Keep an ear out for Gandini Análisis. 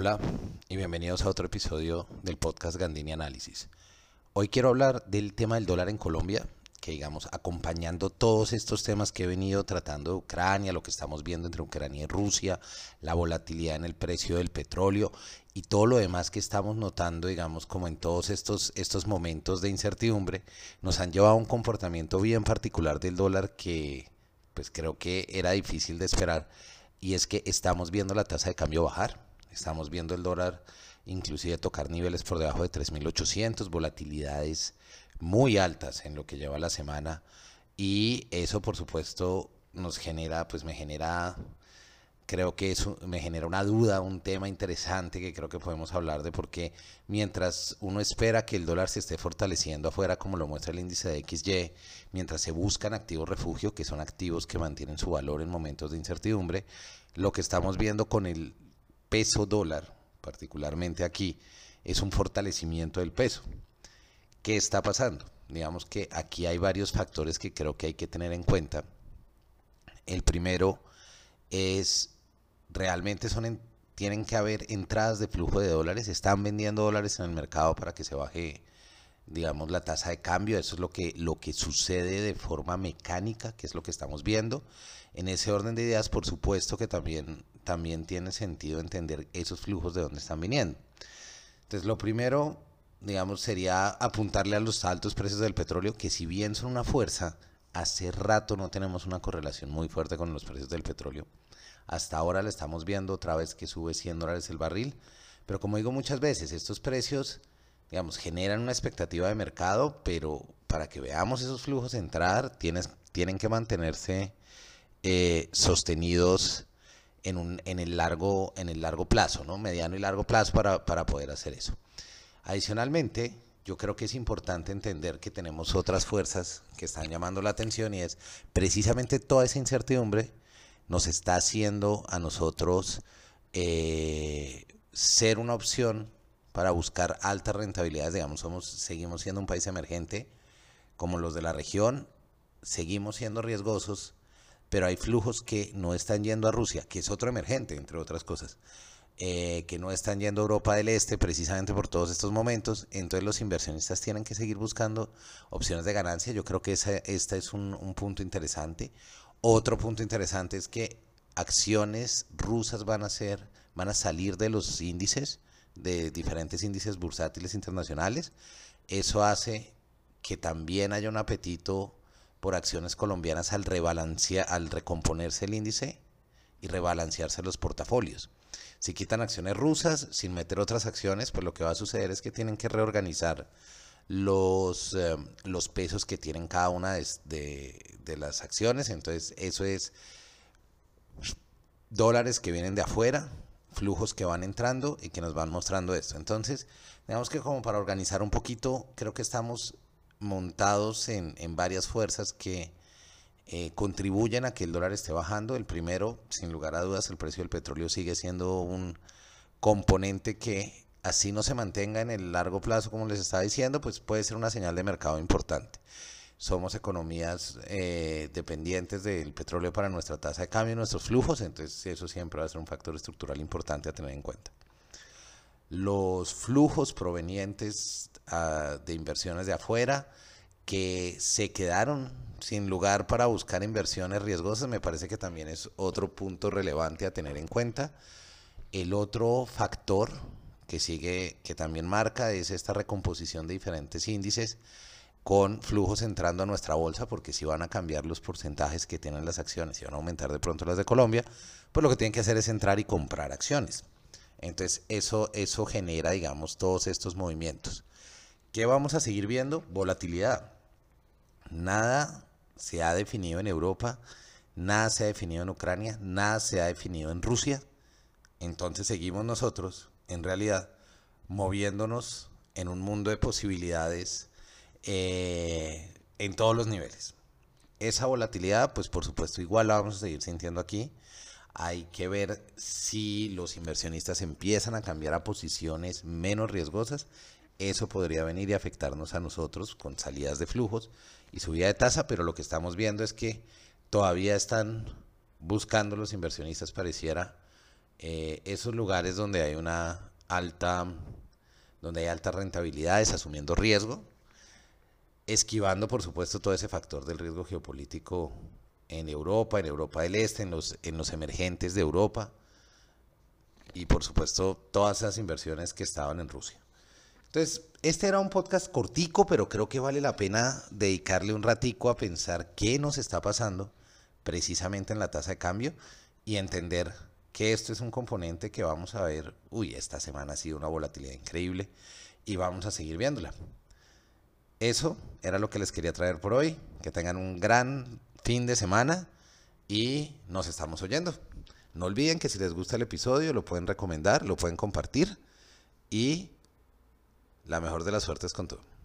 Hola y bienvenidos a otro episodio del podcast Gandini Análisis. Hoy quiero hablar del tema del dólar en Colombia, que digamos, acompañando todos estos temas que he venido tratando de Ucrania, lo que estamos viendo entre Ucrania y Rusia, la volatilidad en el precio del petróleo y todo lo demás que estamos notando, digamos, como en todos estos momentos de incertidumbre, nos han llevado a un comportamiento bien particular del dólar que pues creo que era difícil de esperar, y es que estamos viendo la tasa de cambio bajar. Estamos viendo el dólar inclusive tocar niveles por debajo de 3.800, volatilidades muy altas en lo que lleva la semana, y eso por supuesto me genera una duda, un tema interesante que creo que podemos hablar de por qué mientras uno espera que el dólar se esté fortaleciendo afuera, como lo muestra el índice de XY, mientras se buscan activos refugio, que son activos que mantienen su valor en momentos de incertidumbre, lo que estamos viendo con el peso dólar, particularmente aquí, es un fortalecimiento del peso. ¿Qué está pasando? Digamos que aquí hay varios factores que creo que hay que tener en cuenta. El primero es, realmente tienen que haber entradas de flujo de dólares, están vendiendo dólares en el mercado para que se baje, digamos, la tasa de cambio. Eso es lo que sucede de forma mecánica, que es lo que estamos viendo. En ese orden de ideas, por supuesto que también tiene sentido entender esos flujos de dónde están viniendo. Entonces, lo primero, digamos, sería apuntarle a los altos precios del petróleo, que si bien son una fuerza, hace rato no tenemos una correlación muy fuerte con los precios del petróleo. Hasta ahora la estamos viendo otra vez que sube $100 el barril, pero como digo muchas veces, estos precios, digamos, generan una expectativa de mercado, pero para que veamos esos flujos entrar, tienen que mantenerse sostenidos en el largo plazo, ¿no? Mediano y largo plazo, para poder hacer eso. Adicionalmente, yo creo que es importante entender que tenemos otras fuerzas que están llamando la atención, y es precisamente toda esa incertidumbre nos está haciendo a nosotros ser una opción para buscar altas rentabilidades. Digamos, seguimos siendo un país emergente como los de la región, seguimos siendo riesgosos, pero hay flujos que no están yendo a Rusia, que es otro emergente, entre otras cosas, que no están yendo a Europa del Este precisamente por todos estos momentos. Entonces los inversionistas tienen que seguir buscando opciones de ganancia. Yo creo que este es un punto interesante. Otro punto interesante es que acciones rusas van a salir de los índices, de diferentes índices bursátiles internacionales. Eso hace que también haya un apetito por acciones colombianas al recomponerse el índice y rebalancearse los portafolios. Si quitan acciones rusas sin meter otras acciones, pues lo que va a suceder es que tienen que reorganizar los pesos que tienen cada una de las acciones. Entonces eso es dólares que vienen de afuera, flujos que van entrando y que nos van mostrando esto. Entonces, digamos que como para organizar un poquito, creo que estamos montados en varias fuerzas que contribuyen a que el dólar esté bajando. El primero, sin lugar a dudas, el precio del petróleo sigue siendo un componente que, así no se mantenga en el largo plazo, como les estaba diciendo, pues puede ser una señal de mercado importante. Somos economías dependientes del petróleo para nuestra tasa de cambio y nuestros flujos, entonces eso siempre va a ser un factor estructural importante a tener en cuenta. Los flujos provenientes de inversiones de afuera que se quedaron sin lugar para buscar inversiones riesgosas, me parece que también es otro punto relevante a tener en cuenta. El otro factor que también marca es esta recomposición de diferentes índices con flujos entrando a nuestra bolsa, porque si van a cambiar los porcentajes que tienen las acciones y van a aumentar de pronto las de Colombia, pues lo que tienen que hacer es entrar y comprar acciones. Entonces eso genera, digamos, todos estos movimientos. ¿Qué vamos a seguir viendo? Volatilidad. Nada se ha definido en Europa, nada se ha definido en Ucrania, nada se ha definido en Rusia. Entonces seguimos nosotros, en realidad, moviéndonos en un mundo de posibilidades en todos los niveles. Esa volatilidad, pues por supuesto, igual la vamos a seguir sintiendo aquí. Hay que ver si los inversionistas empiezan a cambiar a posiciones menos riesgosas. Eso podría venir y afectarnos a nosotros con salidas de flujos y subida de tasa, pero lo que estamos viendo es que todavía están buscando los inversionistas, pareciera, esos lugares donde hay una alta, donde hay altas rentabilidades, asumiendo riesgo, esquivando por supuesto todo ese factor del riesgo geopolítico en Europa del Este, en los emergentes de Europa y por supuesto todas esas inversiones que estaban en Rusia. Entonces, este era un podcast cortico, pero creo que vale la pena dedicarle un ratico a pensar qué nos está pasando precisamente en la tasa de cambio y entender que esto es un componente que vamos a ver, uy, esta semana ha sido una volatilidad increíble y vamos a seguir viéndola. Eso era lo que les quería traer por hoy, que tengan un gran fin de semana y nos estamos oyendo. No olviden que si les gusta el episodio lo pueden recomendar, lo pueden compartir y la mejor de las suertes con todo.